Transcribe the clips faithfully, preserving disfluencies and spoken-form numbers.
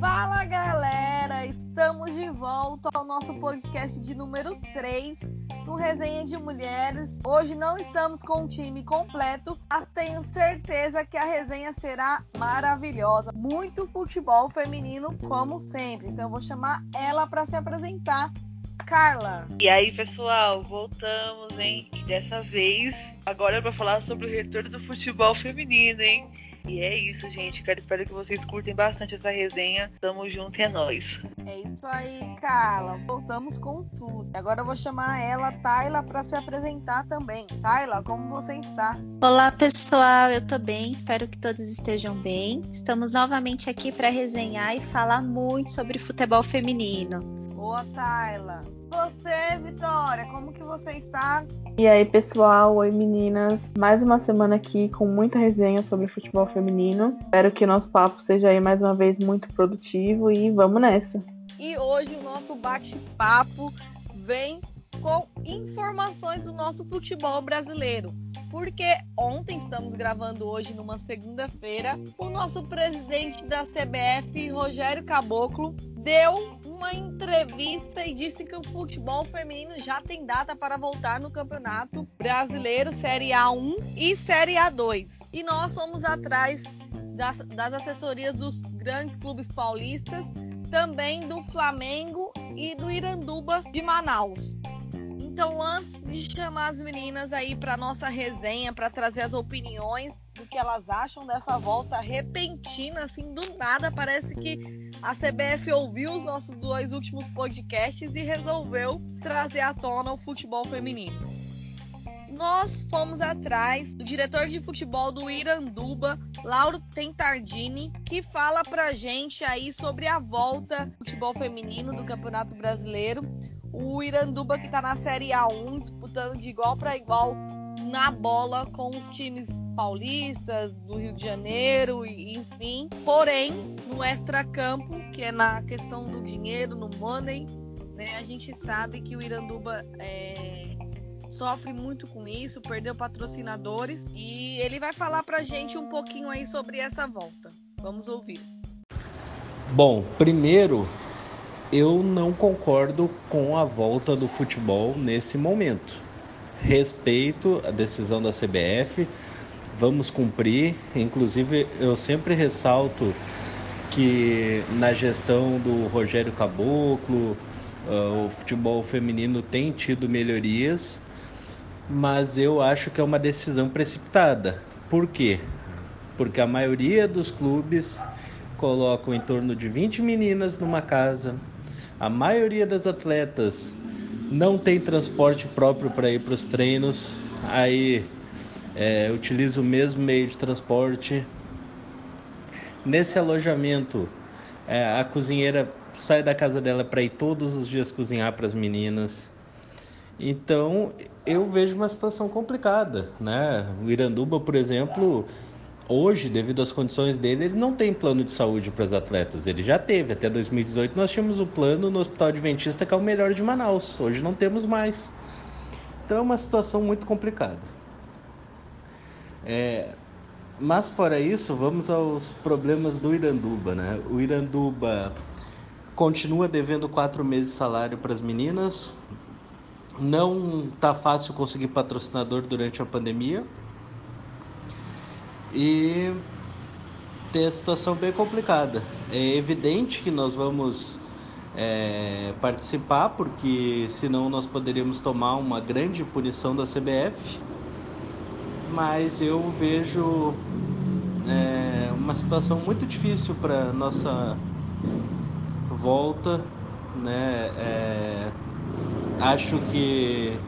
Fala galera, estamos de volta ao nosso podcast de número três no Resenha de Mulheres. Hoje não estamos com o time completo, mas tenho certeza que a resenha será maravilhosa. Muito futebol feminino, como sempre. Então eu vou chamar ela para se apresentar. Carla. E aí, pessoal, voltamos, hein? E dessa vez, agora é pra falar sobre o retorno do futebol feminino, hein? E é isso, gente. Cara, espero que vocês curtem bastante essa resenha. Tamo junto, é nóis. É isso aí, Carla. Voltamos com tudo. Agora eu vou chamar ela, Tayla, pra se apresentar também. Tayla, como você está? Olá, pessoal. Eu tô bem. Espero que todos estejam bem. Estamos novamente aqui pra resenhar e falar muito sobre futebol feminino. Boa, Tayla. Você, Vitória, como que você está? E aí, pessoal, oi meninas. Mais uma semana aqui com muita resenha sobre futebol feminino. Espero que o nosso papo seja aí mais uma vez muito produtivo e vamos nessa. E hoje o nosso bate-papo vem com informações do nosso futebol brasileiro. Porque ontem, estamos gravando hoje numa segunda-feira, o nosso presidente da C B F, Rogério Caboclo, deu uma entrevista e disse que o futebol feminino já tem data para voltar no Campeonato Brasileiro Série A um e Série A dois. E nós fomos atrás das, das assessorias dos grandes clubes paulistas, também do Flamengo e do Iranduba de Manaus. Então, antes de chamar as meninas aí para nossa resenha, para trazer as opiniões do que elas acham dessa volta repentina, assim, do nada, parece que a C B F ouviu os nossos dois últimos podcasts e resolveu trazer à tona o futebol feminino. Nós fomos atrás do diretor de futebol do Iranduba, Lauro Tentardini, que fala pra gente aí sobre a volta do futebol feminino do Campeonato Brasileiro. O Iranduba, que está na Série A um, disputando de igual para igual na bola com os times paulistas, do Rio de Janeiro, e, enfim. Porém, no extracampo, que é na questão do dinheiro, no money, né, a gente sabe que o Iranduba é, sofre muito com isso, perdeu patrocinadores. E ele vai falar para a gente um pouquinho aí sobre essa volta. Vamos ouvir. Bom, primeiro... eu não concordo com a volta do futebol nesse momento. Respeito a decisão da C B F, vamos cumprir. Inclusive, eu sempre ressalto que na gestão do Rogério Caboclo, uh, o futebol feminino tem tido melhorias, mas eu acho que é uma decisão precipitada. Por quê? Porque a maioria dos clubes colocam em torno de vinte meninas numa casa. A maioria das atletas não tem transporte próprio para ir para os treinos, aí é, utiliza o mesmo meio de transporte. Nesse alojamento, é, a cozinheira sai da casa dela para ir todos os dias cozinhar para as meninas. Então, eu vejo uma situação complicada, né? O Iranduba, por exemplo... hoje, devido às condições dele, ele não tem plano de saúde para as atletas. Ele já teve. Até dois mil e dezoito nós tínhamos um plano no Hospital Adventista, que é o melhor de Manaus. Hoje não temos mais. Então é uma situação muito complicada. É... Mas fora isso, vamos aos problemas do Iranduba, né? O Iranduba continua devendo quatro meses de salário para as meninas. Não está fácil conseguir patrocinador durante a pandemia. E ter a situação bem complicada. É evidente que nós vamos é, participar, porque senão nós poderíamos tomar uma grande punição da C B F, mas eu vejo é, uma situação muito difícil para nossa volta, né? É, acho que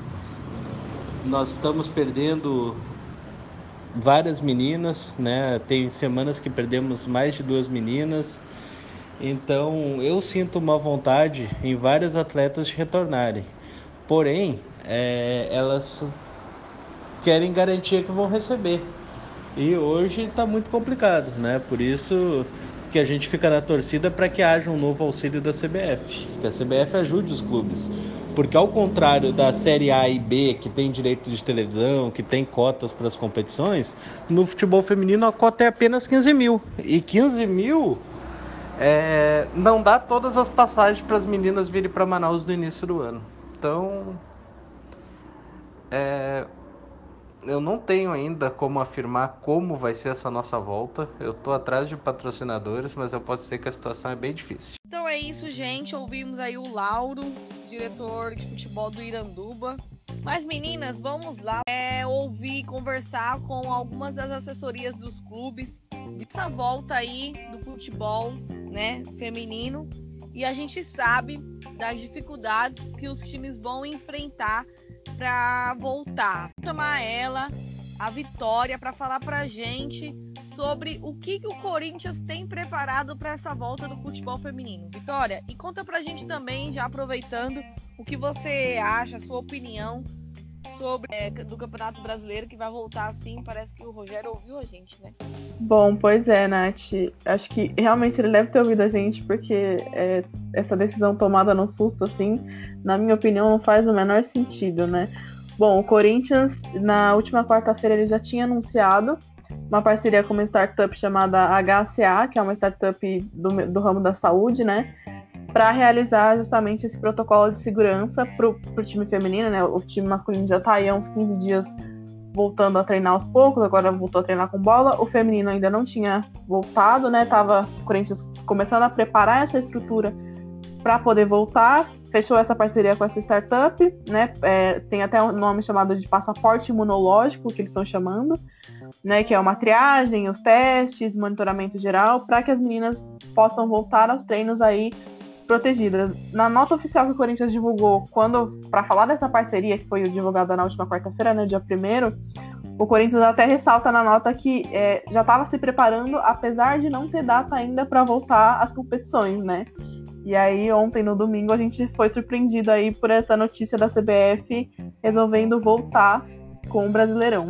nós estamos perdendo várias meninas, né? Tem semanas que perdemos mais de duas meninas. Então eu sinto uma vontade em várias atletas de retornarem. Porém, é, elas querem garantia que vão receber. E hoje está muito complicado, né? Por isso que a gente fica na torcida para que haja um novo auxílio da C B F, que a C B F ajude os clubes, porque ao contrário da Série A e B, que tem direito de televisão, que tem cotas para as competições, no futebol feminino a cota é apenas quinze mil, e quinze mil é, não dá todas as passagens para as meninas virem para Manaus no início do ano. Então é, eu não tenho ainda como afirmar como vai ser essa nossa volta. Eu tô atrás de patrocinadores, mas eu posso dizer que a situação é bem difícil. Então é isso, gente. Ouvimos aí o Lauro, diretor de futebol do Iranduba. Mas, meninas, vamos lá é, ouvir e conversar com algumas das assessorias dos clubes dessa volta aí do futebol, né, feminino. E a gente sabe das dificuldades que os times vão enfrentar para voltar. Vou chamar ela, a Vitória, para falar pra gente sobre o que, que o Corinthians tem preparado para essa volta do futebol feminino. Vitória, e conta pra gente também, já aproveitando, o que você acha, a sua opinião sobre é, do Campeonato Brasileiro, que vai voltar assim, parece que o Rogério ouviu a gente, né? Bom, pois é, Nath, acho que realmente ele deve ter ouvido a gente, porque é, essa decisão tomada no susto, assim, na minha opinião, não faz o menor sentido, né? Bom, o Corinthians, na última quarta-feira, ele já tinha anunciado uma parceria com uma startup chamada H C A, que é uma startup do, do ramo da saúde, né? Para realizar justamente esse protocolo de segurança para o time feminino, né? O time masculino já está aí há uns quinze dias voltando a treinar aos poucos, agora voltou a treinar com bola. O feminino ainda não tinha voltado, né? Tava o Corinthians começando a preparar essa estrutura para poder voltar. Fechou essa parceria com essa startup, né? É, tem até um nome chamado de passaporte imunológico, que eles estão chamando, né? Que é uma triagem, os testes, monitoramento geral, para que as meninas possam voltar aos treinos aí protegidas. Na nota oficial que o Corinthians divulgou, quando para falar dessa parceria, que foi divulgada na última quarta-feira, né, dia primeiro, o Corinthians até ressalta na nota que é, já estava se preparando, apesar de não ter data ainda para voltar às competições, né? E aí, ontem, no domingo, a gente foi surpreendido aí por essa notícia da C B F resolvendo voltar com o Brasileirão.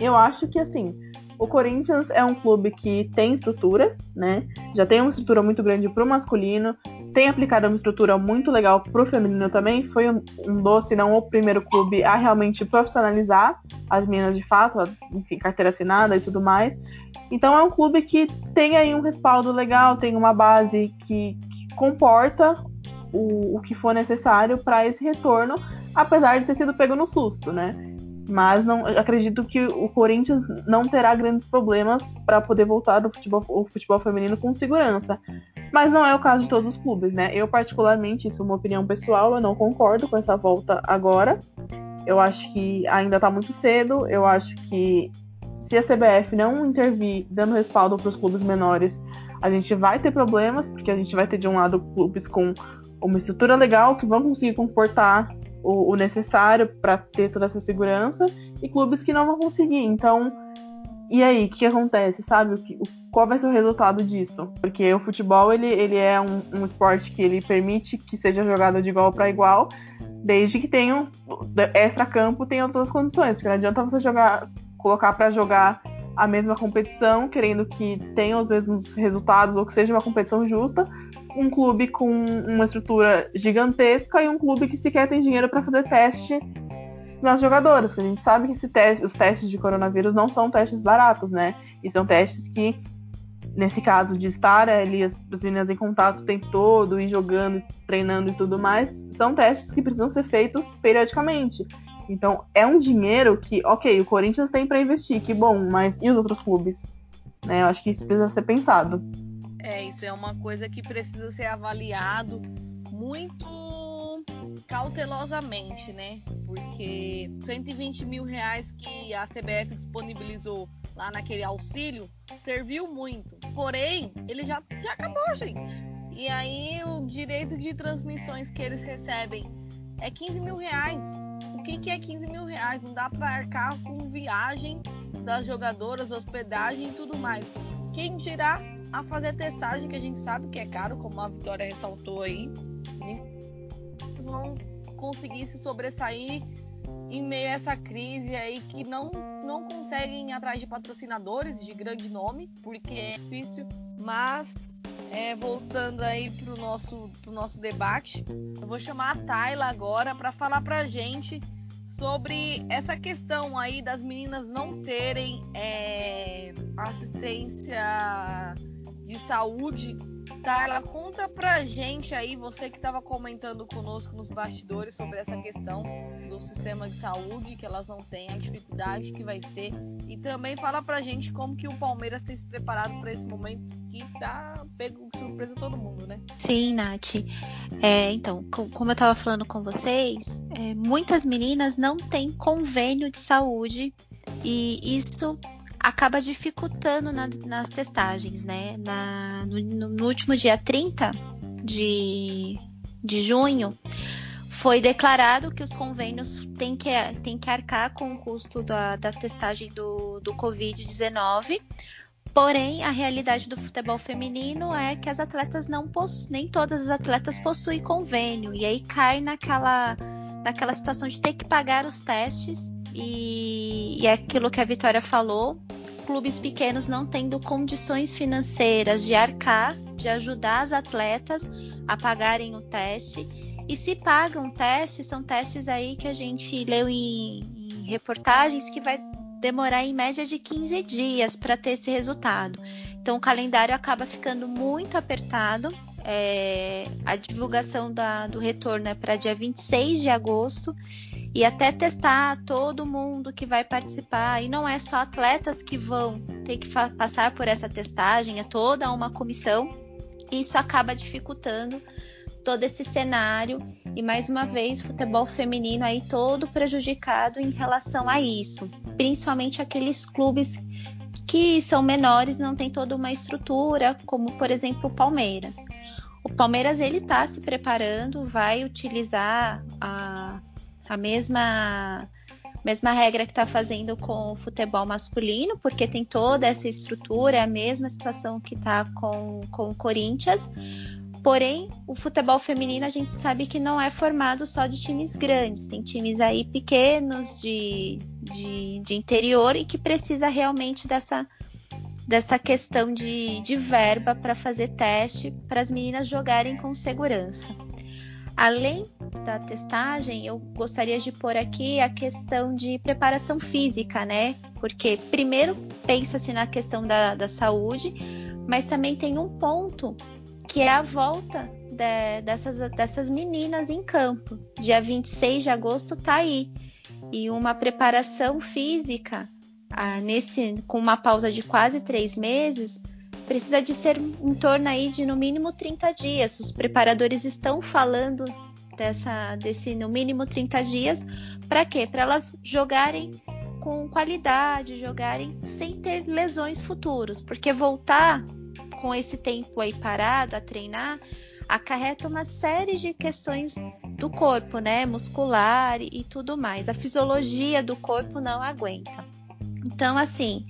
Eu acho que, assim, o Corinthians é um clube que tem estrutura, né? Já tem uma estrutura muito grande pro masculino, tem aplicado uma estrutura muito legal pro feminino também. Foi um, um dos, se não o primeiro clube a realmente profissionalizar as meninas de fato, enfim, carteira assinada e tudo mais. Então, é um clube que tem aí um respaldo legal, tem uma base que comporta o, o que for necessário para esse retorno, apesar de ter sido pego no susto, né? Mas não, acredito que o Corinthians não terá grandes problemas para poder voltar do futebol, o futebol feminino com segurança. Mas não é o caso de todos os clubes, né? Eu, particularmente, isso é uma opinião pessoal, eu não concordo com essa volta agora. Eu acho que ainda está muito cedo, eu acho que se a C B F não intervir dando respaldo para os clubes menores, a gente vai ter problemas, porque a gente vai ter de um lado clubes com uma estrutura legal que vão conseguir comportar o, o necessário para ter toda essa segurança, e clubes que não vão conseguir. Então, e aí, o que acontece, sabe? O que, qual vai ser o resultado disso? Porque o futebol, ele, ele é um, um esporte que ele permite que seja jogado de igual para igual, desde que tenham extra-campo, tenham todas as condições, porque não adianta você jogar, colocar para jogar a mesma competição, querendo que tenha os mesmos resultados ou que seja uma competição justa, um clube com uma estrutura gigantesca e um clube que sequer tem dinheiro para fazer teste nas jogadoras, que a gente sabe que esse teste, os testes de coronavírus não são testes baratos, né? E são testes que, nesse caso de estar ali as meninas em contato o tempo todo, e jogando, treinando e tudo mais, são testes que precisam ser feitos periodicamente. Então, é um dinheiro que, ok, o Corinthians tem para investir, que bom, mas e os outros clubes? Né, eu acho que isso precisa ser pensado. É, isso é uma coisa que precisa ser avaliado muito cautelosamente, né? Porque cento e vinte mil reais que a C B F disponibilizou lá naquele auxílio serviu muito. Porém, ele já, já acabou, gente. E aí, o direito de transmissões que eles recebem é quinze mil reais. O que, que é quinze mil reais? Não dá para arcar com viagem das jogadoras, hospedagem e tudo mais. Quem dirá a fazer testagem, que a gente sabe que é caro, como a Vitória ressaltou aí, eles vão conseguir se sobressair em meio a essa crise aí que não, não conseguem ir atrás de patrocinadores de grande nome, porque é difícil, mas é, voltando aí pro nosso, pro nosso debate, eu vou chamar a Tayla agora para falar pra gente sobre essa questão aí das meninas não terem é, assistência de saúde. Tayla, conta pra gente aí, você que estava comentando conosco nos bastidores sobre essa questão do sistema de saúde, que elas não têm, a dificuldade que vai ser, e também fala pra gente como que o Palmeiras tem se preparado para esse momento que tá pego de surpresa todo mundo, né? Sim, Nath. É, então, como eu estava falando com vocês, é, muitas meninas não têm convênio de saúde e isso acaba dificultando na, nas testagens, né? Na, no, no último dia trinta de, de junho, foi declarado que os convênios têm que, têm que arcar com o custo da, da testagem do, do covid dezenove, porém, a realidade do futebol feminino é que as atletas não possuem, nem todas as atletas possuem convênio, e aí cai naquela, naquela situação de ter que pagar os testes. E, e aquilo que a Vitória falou, clubes pequenos não tendo condições financeiras de arcar, de ajudar as atletas a pagarem o teste. E se pagam testes, são testes aí que a gente leu em, em reportagens que vai demorar em média de quinze dias para ter esse resultado. Então o calendário acaba ficando muito apertado. É, a divulgação da, do retorno é para dia vinte e seis de agosto. E até testar todo mundo que vai participar. E não é só atletas que vão ter que fa- passar por essa testagem. É toda uma comissão. E isso acaba dificultando todo esse cenário. E mais uma vez, futebol feminino aí todo prejudicado em relação a isso. Principalmente aqueles clubes que são menores, não tem toda uma estrutura. Como, por exemplo, o Palmeiras. O Palmeiras, ele tá se preparando. Vai utilizar a... A mesma, mesma regra que está fazendo com o futebol masculino, porque tem toda essa estrutura, é a mesma situação que está com, com o Corinthians. Porém, o futebol feminino a gente sabe que não é formado só de times grandes, tem times aí pequenos de, de, de interior e que precisa realmente dessa, dessa questão de, de verba para fazer teste, para as meninas jogarem com segurança. Além da testagem, eu gostaria de pôr aqui a questão de preparação física, né? Porque primeiro pensa-se na questão da, da saúde, mas também tem um ponto que é a volta de, dessas, dessas meninas em campo. Dia vinte e seis de agosto tá aí. E uma preparação física ah, nesse, com uma pausa de quase três meses... Precisa de ser em torno aí de no mínimo trinta dias. Os preparadores estão falando dessa, desse no mínimo trinta dias. Para quê? Para elas jogarem com qualidade, jogarem sem ter lesões futuras. Porque voltar com esse tempo aí parado a treinar acarreta uma série de questões do corpo, né? Muscular e tudo mais. A fisiologia do corpo não aguenta. Então, assim...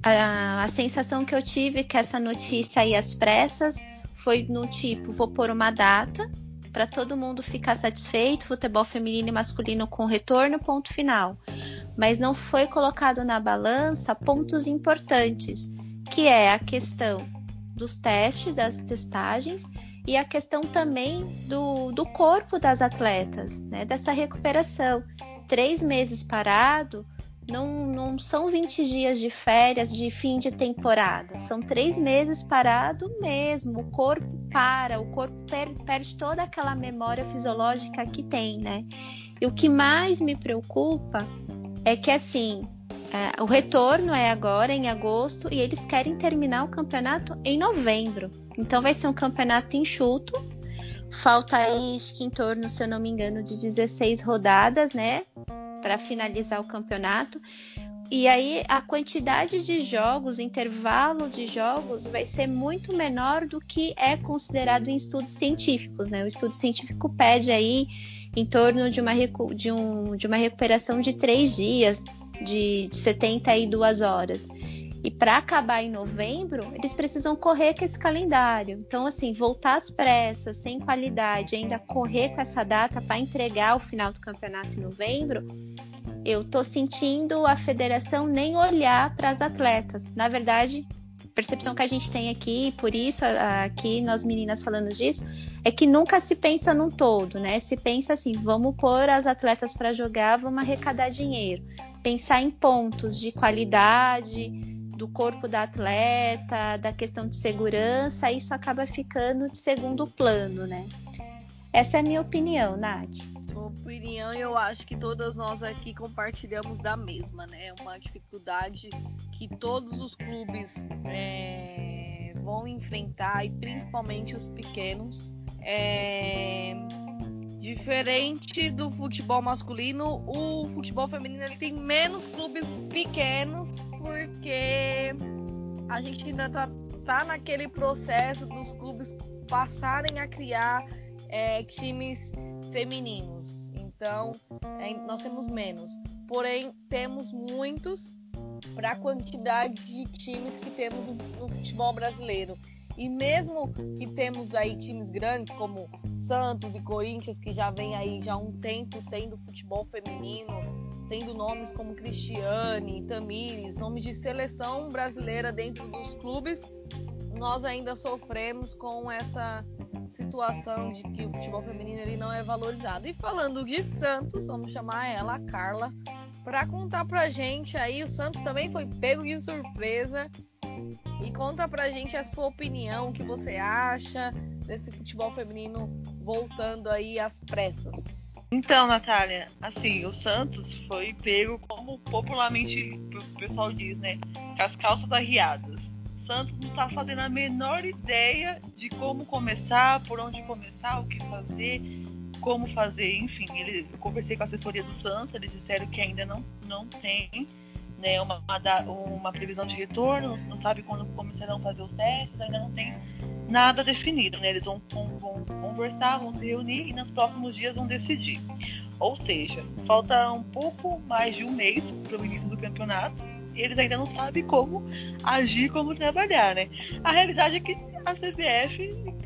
A, a sensação que eu tive que essa notícia aí às pressas foi no tipo, vou pôr uma data para todo mundo ficar satisfeito, futebol feminino e masculino com retorno, ponto final. Mas não foi colocado na balança pontos importantes, que é a questão dos testes, das testagens e a questão também do, do corpo das atletas, né, dessa recuperação. Três meses parado, Não, não são vinte dias de férias de fim de temporada, são três meses parado mesmo, o corpo para, o corpo per, perde toda aquela memória fisiológica que tem, né? E o que mais me preocupa é que assim, é, o retorno é agora em agosto e eles querem terminar o campeonato em novembro, então vai ser um campeonato enxuto, falta aí em torno, se eu não me engano, de dezesseis rodadas, né? Para finalizar o campeonato. E aí a quantidade de jogos, o intervalo de jogos vai ser muito menor do que é considerado em estudos científicos, né? O estudo científico pede aí em torno de uma, recu- de um, de uma recuperação de três dias, de, de setenta e duas horas. E para acabar em novembro, eles precisam correr com esse calendário. Então, assim, voltar às pressas, sem qualidade, ainda correr com essa data para entregar o final do campeonato em novembro, eu tô sentindo a federação nem olhar para as atletas. Na verdade, a percepção que a gente tem aqui, por isso aqui nós meninas falando disso, é que nunca se pensa num todo, né? Se pensa assim, vamos pôr as atletas para jogar, vamos arrecadar dinheiro. Pensar em pontos de qualidade do corpo da atleta, da questão de segurança, isso acaba ficando de segundo plano, né? Essa é a minha opinião, Nath. Opinião, eu acho que todas nós aqui compartilhamos da mesma, né? Uma dificuldade que todos os clubes é, vão enfrentar, e principalmente os pequenos. É... Diferente do futebol masculino, o futebol feminino ele tem menos clubes pequenos, porque a gente ainda tá, tá naquele processo dos clubes passarem a criar é, times femininos. Então, é, nós temos menos. Porém, temos muitos para a quantidade de times que temos no, no futebol brasileiro. E mesmo que temos aí times grandes como Santos e Corinthians, que já vem aí já há um tempo tendo futebol feminino, tendo nomes como Cristiane, Tamires, nomes de seleção brasileira dentro dos clubes, nós ainda sofremos com essa situação de que o futebol feminino ele não é valorizado. E falando de Santos, vamos chamar ela, a Carla, para contar pra gente aí, o Santos também foi pego de surpresa. E conta pra gente a sua opinião, o que você acha desse futebol feminino voltando aí às pressas. Então, Natália, assim, o Santos foi pego, como popularmente o pessoal diz, né, com as calças arriadas. O Santos não tá fazendo a menor ideia de como começar, por onde começar, o que fazer, como fazer, enfim. Ele, eu conversei com a assessoria do Santos, eles disseram que ainda não, não tem... Né, uma, uma previsão de retorno, não sabe quando começarão a fazer os testes, ainda não tem nada definido, né? Eles vão, vão, vão conversar, vão se reunir e nos próximos dias vão decidir. Ou seja, falta um pouco mais de um mês para o início do campeonato e eles ainda não sabem como agir, como trabalhar, né? A realidade é que a C B F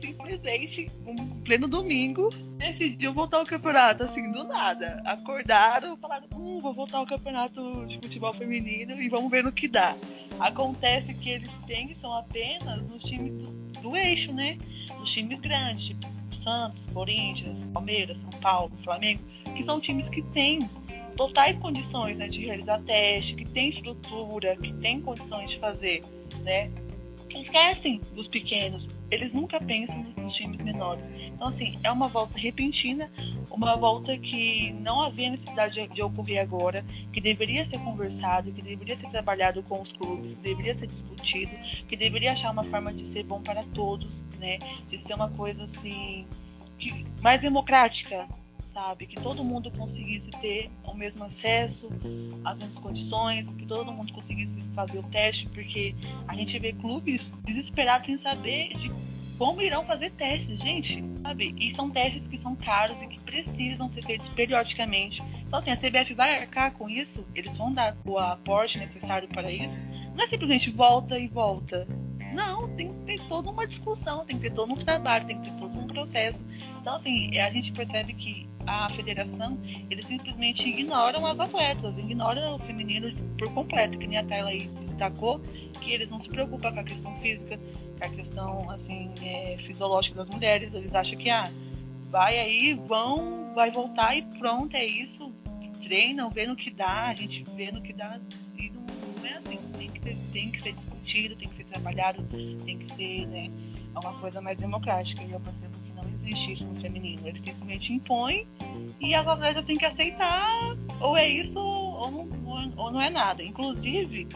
simplesmente, um pleno domingo, decidiu voltar ao campeonato, assim, do nada. Acordaram, falaram, hum, vou voltar ao campeonato de futebol feminino e vamos ver no que dá. Acontece que eles pensam apenas nos times do, do eixo, né? Nos times grandes, tipo Santos, Corinthians, Palmeiras, São Paulo, Flamengo, que são times que têm totais condições, né, de realizar teste, que têm estrutura, que têm condições de fazer, né? Esquecem dos pequenos, eles nunca pensam nos times menores. Então, assim, é uma volta repentina, uma volta que não havia necessidade de, de ocorrer agora, que deveria ser conversado, que deveria ser trabalhado com os clubes, que deveria ser discutido, que deveria achar uma forma de ser bom para todos, né? De ser uma coisa, assim, que, mais democrática, sabe? Que todo mundo conseguisse ter o mesmo acesso, as mesmas condições, que todo mundo conseguisse fazer o teste, porque a gente vê clubes desesperados sem saber de como irão fazer testes, gente, sabe? E são testes que são caros e que precisam ser feitos periodicamente. Então, assim, a C B F vai arcar com isso, eles vão dar o aporte necessário para isso. Não é simplesmente volta e volta. Não, tem que ter toda uma discussão, tem que ter todo um trabalho, tem que ter todo um processo. Então, assim, a gente percebe que a federação, eles simplesmente ignoram as atletas, ignoram o feminino por completo, que nem a Tayla aí destacou, que eles não se preocupam com a questão física, com a questão, assim, é, fisiológica das mulheres. Eles acham que, ah, vai aí, vão, vai voltar e pronto, é isso. Treinam, vê no que dá, a gente vê no que dá e não, não é assim, tem que ter, tem que ser discutido, tem que ser trabalhado, tem que ser, né, uma coisa mais democrática. E eu percebo que não existe isso no feminino. Eles simplesmente impõem e as atletas têm que aceitar, ou é isso ou não, ou não é nada. Inclusive,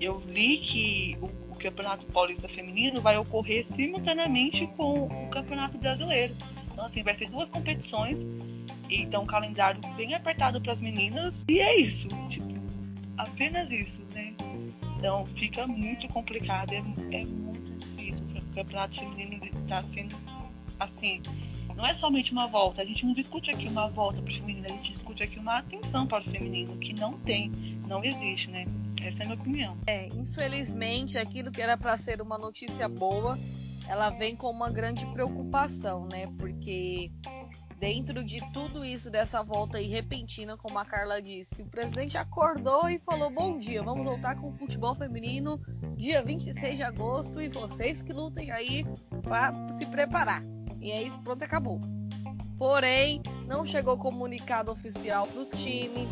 eu li que o, o Campeonato Paulista Feminino vai ocorrer simultaneamente com o Campeonato Brasileiro. Então, assim, vai ser duas competições, então um calendário bem apertado para as meninas. E é isso, tipo, apenas isso, né? Então fica muito complicado, é, é muito difícil. O campeonato feminino está sendo assim, não é somente uma volta. A gente não discute aqui uma volta para o feminino, a gente discute aqui uma atenção para o feminino, que não tem, não existe, né? Essa é a minha opinião. É, infelizmente, aquilo que era para ser uma notícia boa, ela vem com uma grande preocupação, né? Porque dentro de tudo isso, dessa volta aí repentina, como a Carla disse, o presidente acordou e falou: bom dia, vamos voltar com o futebol feminino dia vinte e seis de agosto e vocês que lutem aí para se preparar. E é isso, pronto, acabou. Porém, não chegou comunicado oficial para os times,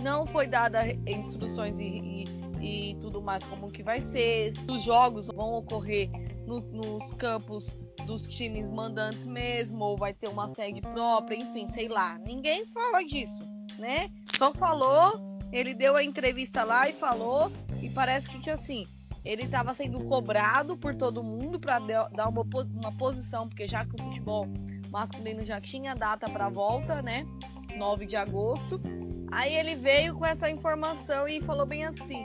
não foi dada instruções e, e, e tudo mais como que vai ser. Os jogos vão ocorrer no, nos campos dos times mandantes mesmo, ou vai ter uma sede própria, enfim, sei lá. Ninguém fala disso, né? Só falou, ele deu a entrevista lá e falou, e parece que tinha assim, ele estava sendo cobrado por todo mundo para dar uma, uma posição, porque já que o futebol masculino já tinha data para volta, né? nove de agosto. Aí ele veio com essa informação e falou bem assim: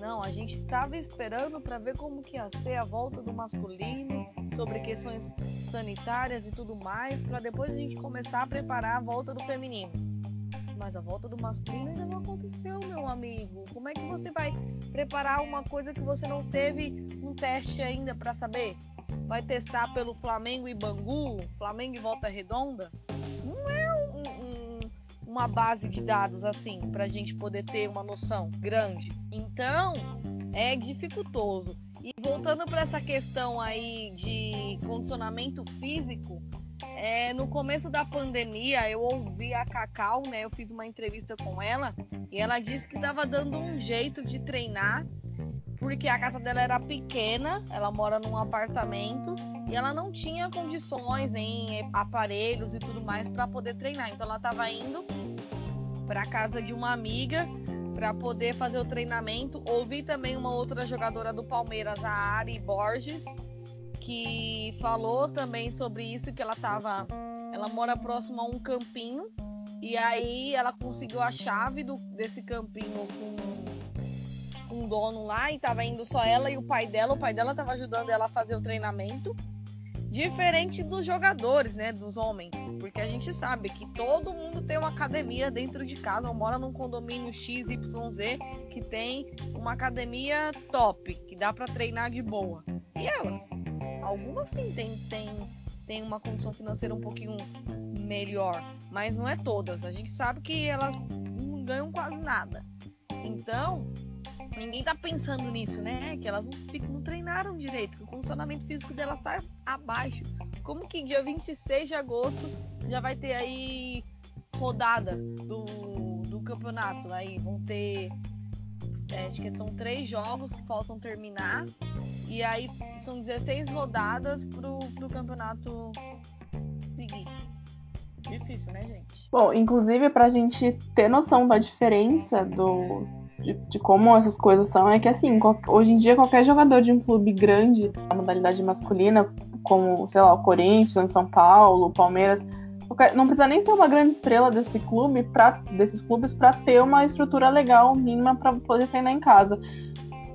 não, a gente estava esperando para ver como que ia ser a volta do masculino, sobre questões sanitárias e tudo mais, para depois a gente começar a preparar a volta do feminino. Mas a volta do masculino ainda não aconteceu, meu amigo. Como é que você vai preparar uma coisa que você não teve um teste ainda para saber? Vai testar pelo Flamengo e Bangu? Flamengo e Volta Redonda? Não é uma base de dados assim, para a gente poder ter uma noção grande. Então, é dificultoso. E voltando para essa questão aí de condicionamento físico, é, no começo da pandemia eu ouvi a Cacau, né? Eu fiz uma entrevista com ela e ela disse que estava dando um jeito de treinar, porque a casa dela era pequena, ela mora num apartamento e ela não tinha condições nem aparelhos e tudo mais para poder treinar. Então ela estava indo para a casa de uma amiga para poder fazer o treinamento. Ouvi também uma outra jogadora do Palmeiras, a Ari Borges, que falou também sobre isso, que ela tava, ela mora próximo a um campinho e aí ela conseguiu a chave do, desse campinho com um dono lá e tava indo só ela e o pai dela, o pai dela tava ajudando ela a fazer o treinamento, diferente dos jogadores, né, dos homens, porque a gente sabe que todo mundo tem uma academia dentro de casa, ou mora num condomínio X Y Z que tem uma academia top, que dá pra treinar de boa. E elas, algumas sim tem, tem, tem uma condição financeira um pouquinho melhor, mas não é todas, a gente sabe que elas não ganham quase nada. Então, ninguém tá pensando nisso, né? Que elas não, não treinaram direito, que o condicionamento físico delas tá abaixo. Como que dia vinte e seis de agosto já vai ter aí rodada do, do campeonato? Aí vão ter, é, acho que são três jogos que faltam terminar. E aí são dezesseis rodadas pro, pro campeonato seguir. Difícil, né, gente? Bom, inclusive pra gente ter noção da diferença do... De, de como essas coisas são, é que assim, hoje em dia qualquer jogador de um clube grande, a modalidade masculina, como, sei lá, o Corinthians, São Paulo, o Palmeiras, qualquer, não precisa nem ser uma grande estrela desse clube pra, desses clubes para ter uma estrutura legal mínima para poder treinar em casa.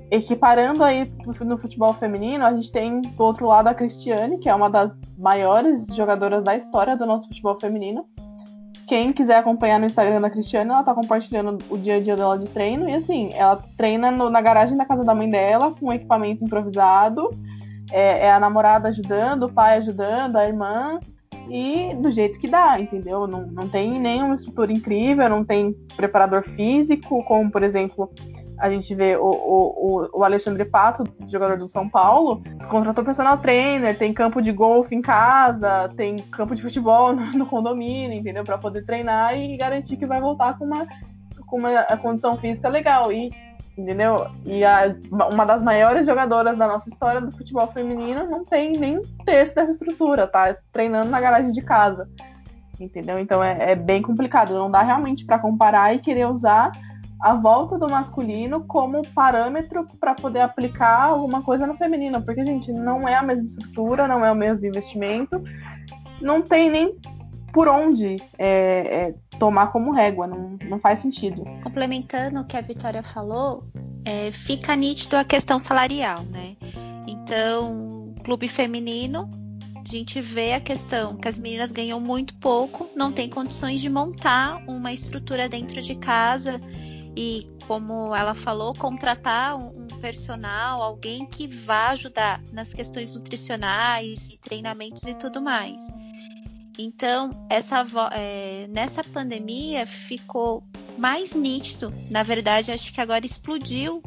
Equiparando aí no futebol feminino, a gente tem do outro lado a Cristiane, que é uma das maiores jogadoras da história do nosso futebol feminino. Quem quiser acompanhar no Instagram da Cristiane, ela tá compartilhando o dia a dia dela de treino. E assim, ela treina no, na garagem da casa da mãe dela, com um equipamento improvisado. É, é a namorada ajudando, o pai ajudando, a irmã. E do jeito que dá, entendeu? Não, não tem nenhuma estrutura incrível, não tem preparador físico, como, por exemplo, a gente vê o, o, o Alexandre Pato, jogador do São Paulo, contratou personal trainer, tem campo de golfe em casa, tem campo de futebol no condomínio, entendeu? Para poder treinar e garantir que vai voltar com uma, com uma condição física legal, e, entendeu? E a, uma das maiores jogadoras da nossa história do futebol feminino não tem nem terço dessa estrutura, tá treinando na garagem de casa, entendeu? Então é, é bem complicado, não dá realmente para comparar e querer usar a volta do masculino como parâmetro para poder aplicar alguma coisa no feminino, porque, gente, não é a mesma estrutura, não é o mesmo investimento, não tem nem por onde é, é, tomar como régua, não, não faz sentido. Complementando o que a Vitória falou, é, fica nítido a questão salarial, né? Então, clube feminino, a gente vê a questão que as meninas ganham muito pouco, não tem condições de montar uma estrutura dentro de casa. e, como ela falou, contratar um personal, alguém que vá ajudar nas questões nutricionais e treinamentos e tudo mais. Então, essa, é, nessa pandemia ficou mais nítido, na verdade, acho que agora explodiu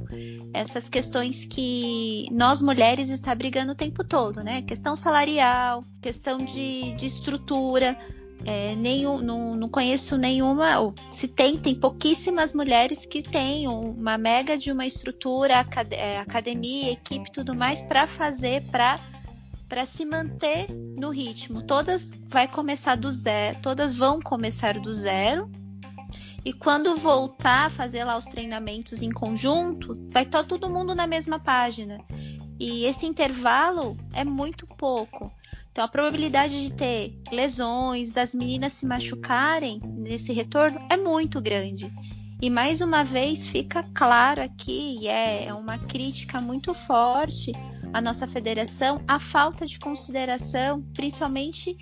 essas questões que nós mulheres está brigando o tempo todo, né? Questão salarial, questão de, de estrutura. É, nenhum, não, não conheço nenhuma, ou se tem, tem pouquíssimas mulheres que têm uma mega de uma estrutura, acad- academia, equipe, tudo mais, para fazer, para para se manter no ritmo. Todas vai começar do zero, todas vão começar do zero, e quando voltar a fazer lá os treinamentos em conjunto, vai estar todo mundo na mesma página. E esse intervalo é muito pouco. Então, a probabilidade de ter lesões, das meninas se machucarem nesse retorno é muito grande. E, mais uma vez, fica claro aqui, e é uma crítica muito forte à nossa federação, a falta de consideração, principalmente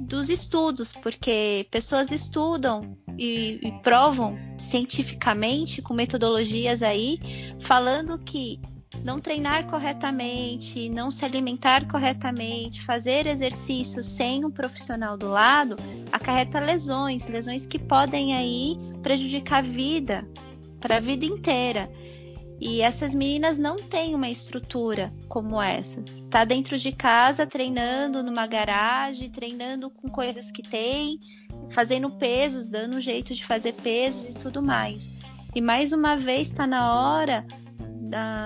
dos estudos, porque pessoas estudam e, e provam cientificamente, com metodologias aí, falando que não treinar corretamente, não se alimentar corretamente, fazer exercício sem um profissional do lado, acarreta lesões, lesões que podem aí prejudicar a vida, para a vida inteira. E essas meninas não têm uma estrutura como essa. Tá dentro de casa, treinando numa garagem, treinando com coisas que tem, fazendo pesos, dando um jeito de fazer pesos e tudo mais. E mais uma vez está na hora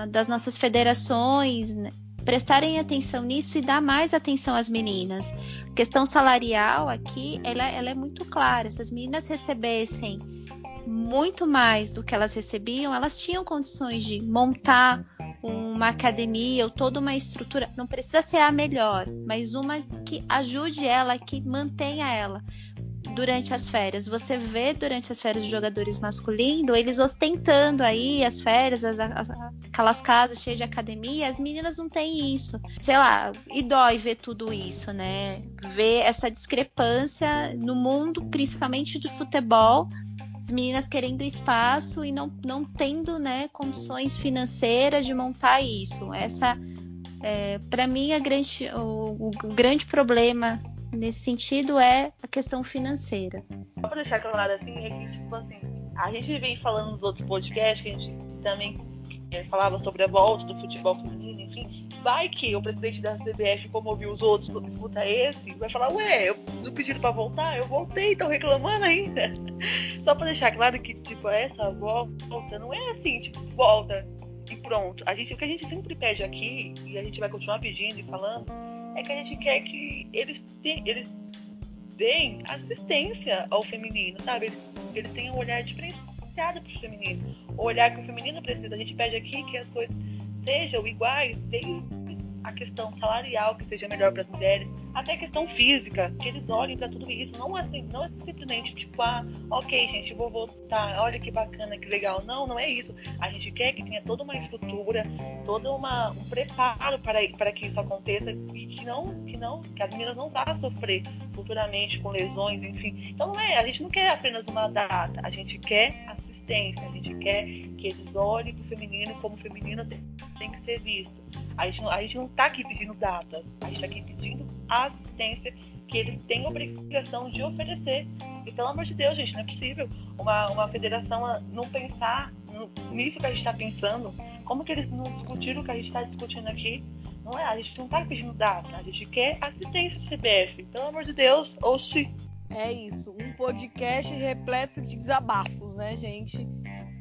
das nossas federações, né, prestarem atenção nisso e dar mais atenção às meninas. A questão salarial aqui, ela, ela é muito clara. Se as meninas recebessem muito mais do que elas recebiam, elas tinham condições de montar uma academia ou toda uma estrutura, não precisa ser a melhor, mas uma que ajude ela, que mantenha ela durante as férias. Você vê durante as férias de jogadores masculinos, eles ostentando aí as férias, as, as, aquelas casas cheias de academia, as meninas não têm isso. Sei lá, e dói ver tudo isso, né? Ver essa discrepância no mundo, principalmente do futebol, as meninas querendo espaço e não, não tendo, né, condições financeiras de montar isso. Essa, é, para mim, a grande, o, o grande problema nesse sentido é a questão financeira. Só pra deixar claro assim, é que tipo assim, a gente vem falando nos outros podcasts, que a gente também é, falava sobre a volta do futebol feminino, enfim, vai que o presidente da C B F, como ouviu os outros, escuta esse, vai falar, ué, eu não pediram pra voltar, eu voltei, estão reclamando ainda. Só pra deixar claro que, tipo, essa volta não é assim, tipo, volta e pronto. A gente, o que a gente sempre pede aqui, e a gente vai continuar pedindo e falando, é que a gente quer que eles, te, eles deem assistência ao feminino, sabe? Eles, eles tenham um olhar diferenciado para o feminino, o olhar que o feminino precisa. A gente pede aqui que as coisas sejam iguais, desde a questão salarial, que seja melhor para as mulheres, até a questão física, que eles olhem para tudo isso. Não, assim, não é simplesmente tipo, ah, ok, gente, vou voltar, olha que bacana, que legal. Não, não é isso. A gente quer que tenha toda uma estrutura, todo uma, um preparo para, para que isso aconteça e que, não, que, não, que as meninas não vá sofrer futuramente com lesões, enfim. Então, não é, a gente não quer apenas uma data, a gente quer assistência, a gente quer que eles olhem para o feminino como o feminino tem, tem que ser visto. A gente, a gente não está aqui pedindo data, a gente está aqui pedindo assistência que eles têm obrigação de oferecer. E, pelo amor de Deus, gente, não é possível uma, uma federação não pensar no, nisso que a gente está pensando. Como que eles não discutiram o que a gente está discutindo aqui? Não é, a gente não está pedindo data, a gente quer assistência do C B F. Pelo amor de Deus, oxi. É isso, um podcast repleto de desabafos, né, gente?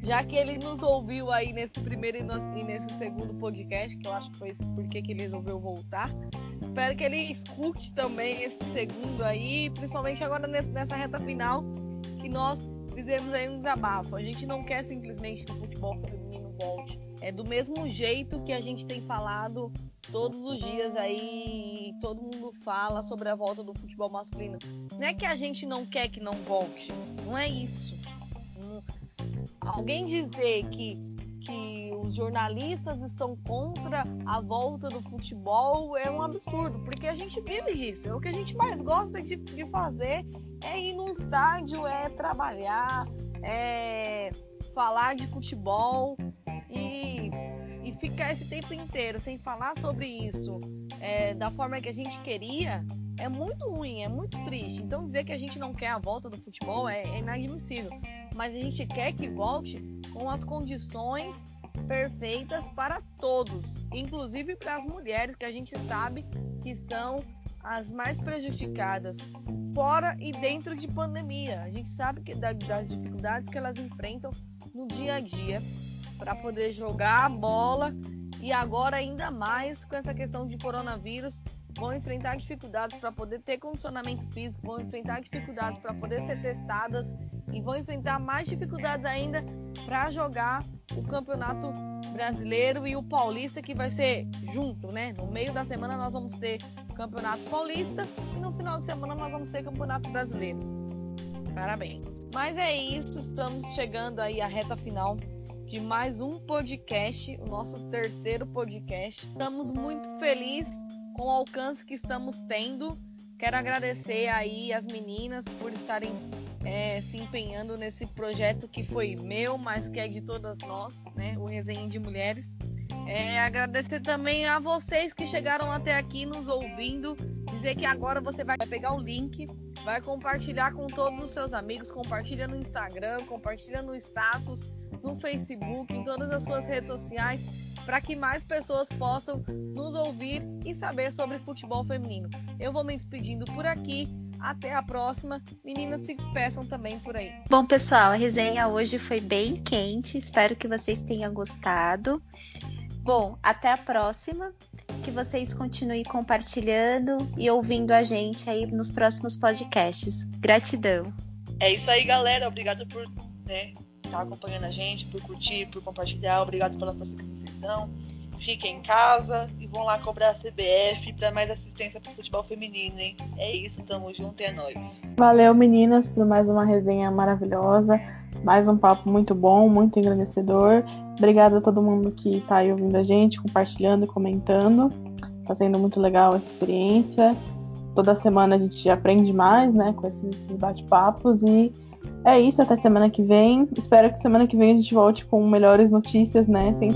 Já que ele nos ouviu aí nesse primeiro e, no, e nesse segundo podcast, que eu acho que foi porque que ele resolveu voltar, espero que ele escute também esse segundo aí, principalmente agora nesse, nessa reta final, que nós fizemos aí um desabafo. A gente não quer simplesmente que o futebol feminino volte. É do mesmo jeito que a gente tem falado todos os dias aí, todo mundo fala sobre a volta do futebol masculino. Não é que a gente não quer que não volte, não é isso. Não... Alguém dizer que, que os jornalistas estão contra a volta do futebol é um absurdo, porque a gente vive disso. O que a gente mais gosta de, de fazer é ir num estádio, é trabalhar, é... falar de futebol e, e ficar esse tempo inteiro sem falar sobre isso é, da forma que a gente queria é muito ruim, é muito triste. Então dizer que a gente não quer a volta do futebol é, é inadmissível, mas a gente quer que volte com as condições perfeitas para todos, inclusive para as mulheres, que a gente sabe que são as mais prejudicadas fora e dentro de pandemia. A gente sabe que da, das dificuldades que elas enfrentam no dia a dia para poder jogar a bola, e agora ainda mais com essa questão de coronavírus, vão enfrentar dificuldades para poder ter condicionamento físico, vão enfrentar dificuldades para poder ser testadas e vão enfrentar mais dificuldades ainda para jogar o Campeonato Brasileiro e o Paulista, que vai ser junto, né? No meio da semana nós vamos ter Campeonato Paulista e no final de semana nós vamos ter Campeonato Brasileiro. Parabéns. Mas é isso, estamos chegando aí à reta final de mais um podcast, o nosso terceiro podcast. Estamos muito felizes com o alcance que estamos tendo. Quero agradecer aí as meninas por estarem é, se empenhando nesse projeto que foi meu, mas que é de todas nós, né? O Resenha de Mulheres. É, agradecer também a vocês que chegaram até aqui nos ouvindo. Dizer que agora você vai pegar o link, vai compartilhar com todos os seus amigos, compartilha no Instagram, compartilha no status, no Facebook, em todas as suas redes sociais, para que mais pessoas possam nos ouvir e saber sobre futebol feminino. Eu vou me despedindo por aqui. Até a próxima. Meninas, se despeçam também por aí. Bom, pessoal, a resenha hoje foi bem quente. Espero que vocês tenham gostado. Bom, até a próxima. Que vocês continuem compartilhando e ouvindo a gente aí nos próximos podcasts. Gratidão. É isso aí, galera. Obrigado por... né? Tá acompanhando a gente, por curtir, por compartilhar. Obrigado pela participação. Fiquem em casa e vão lá cobrar a C B F para mais assistência para o futebol feminino, hein? É isso, tamo junto, é nóis. Valeu, meninas, por mais uma resenha maravilhosa, mais um papo muito bom, muito engrandecedor. Obrigada a todo mundo que tá aí ouvindo a gente, compartilhando, comentando. Tá sendo muito legal a experiência. Toda semana a gente aprende mais, né, com esses bate-papos e é isso, até semana que vem. Espero que semana que vem a gente volte com melhores notícias, né? Sem...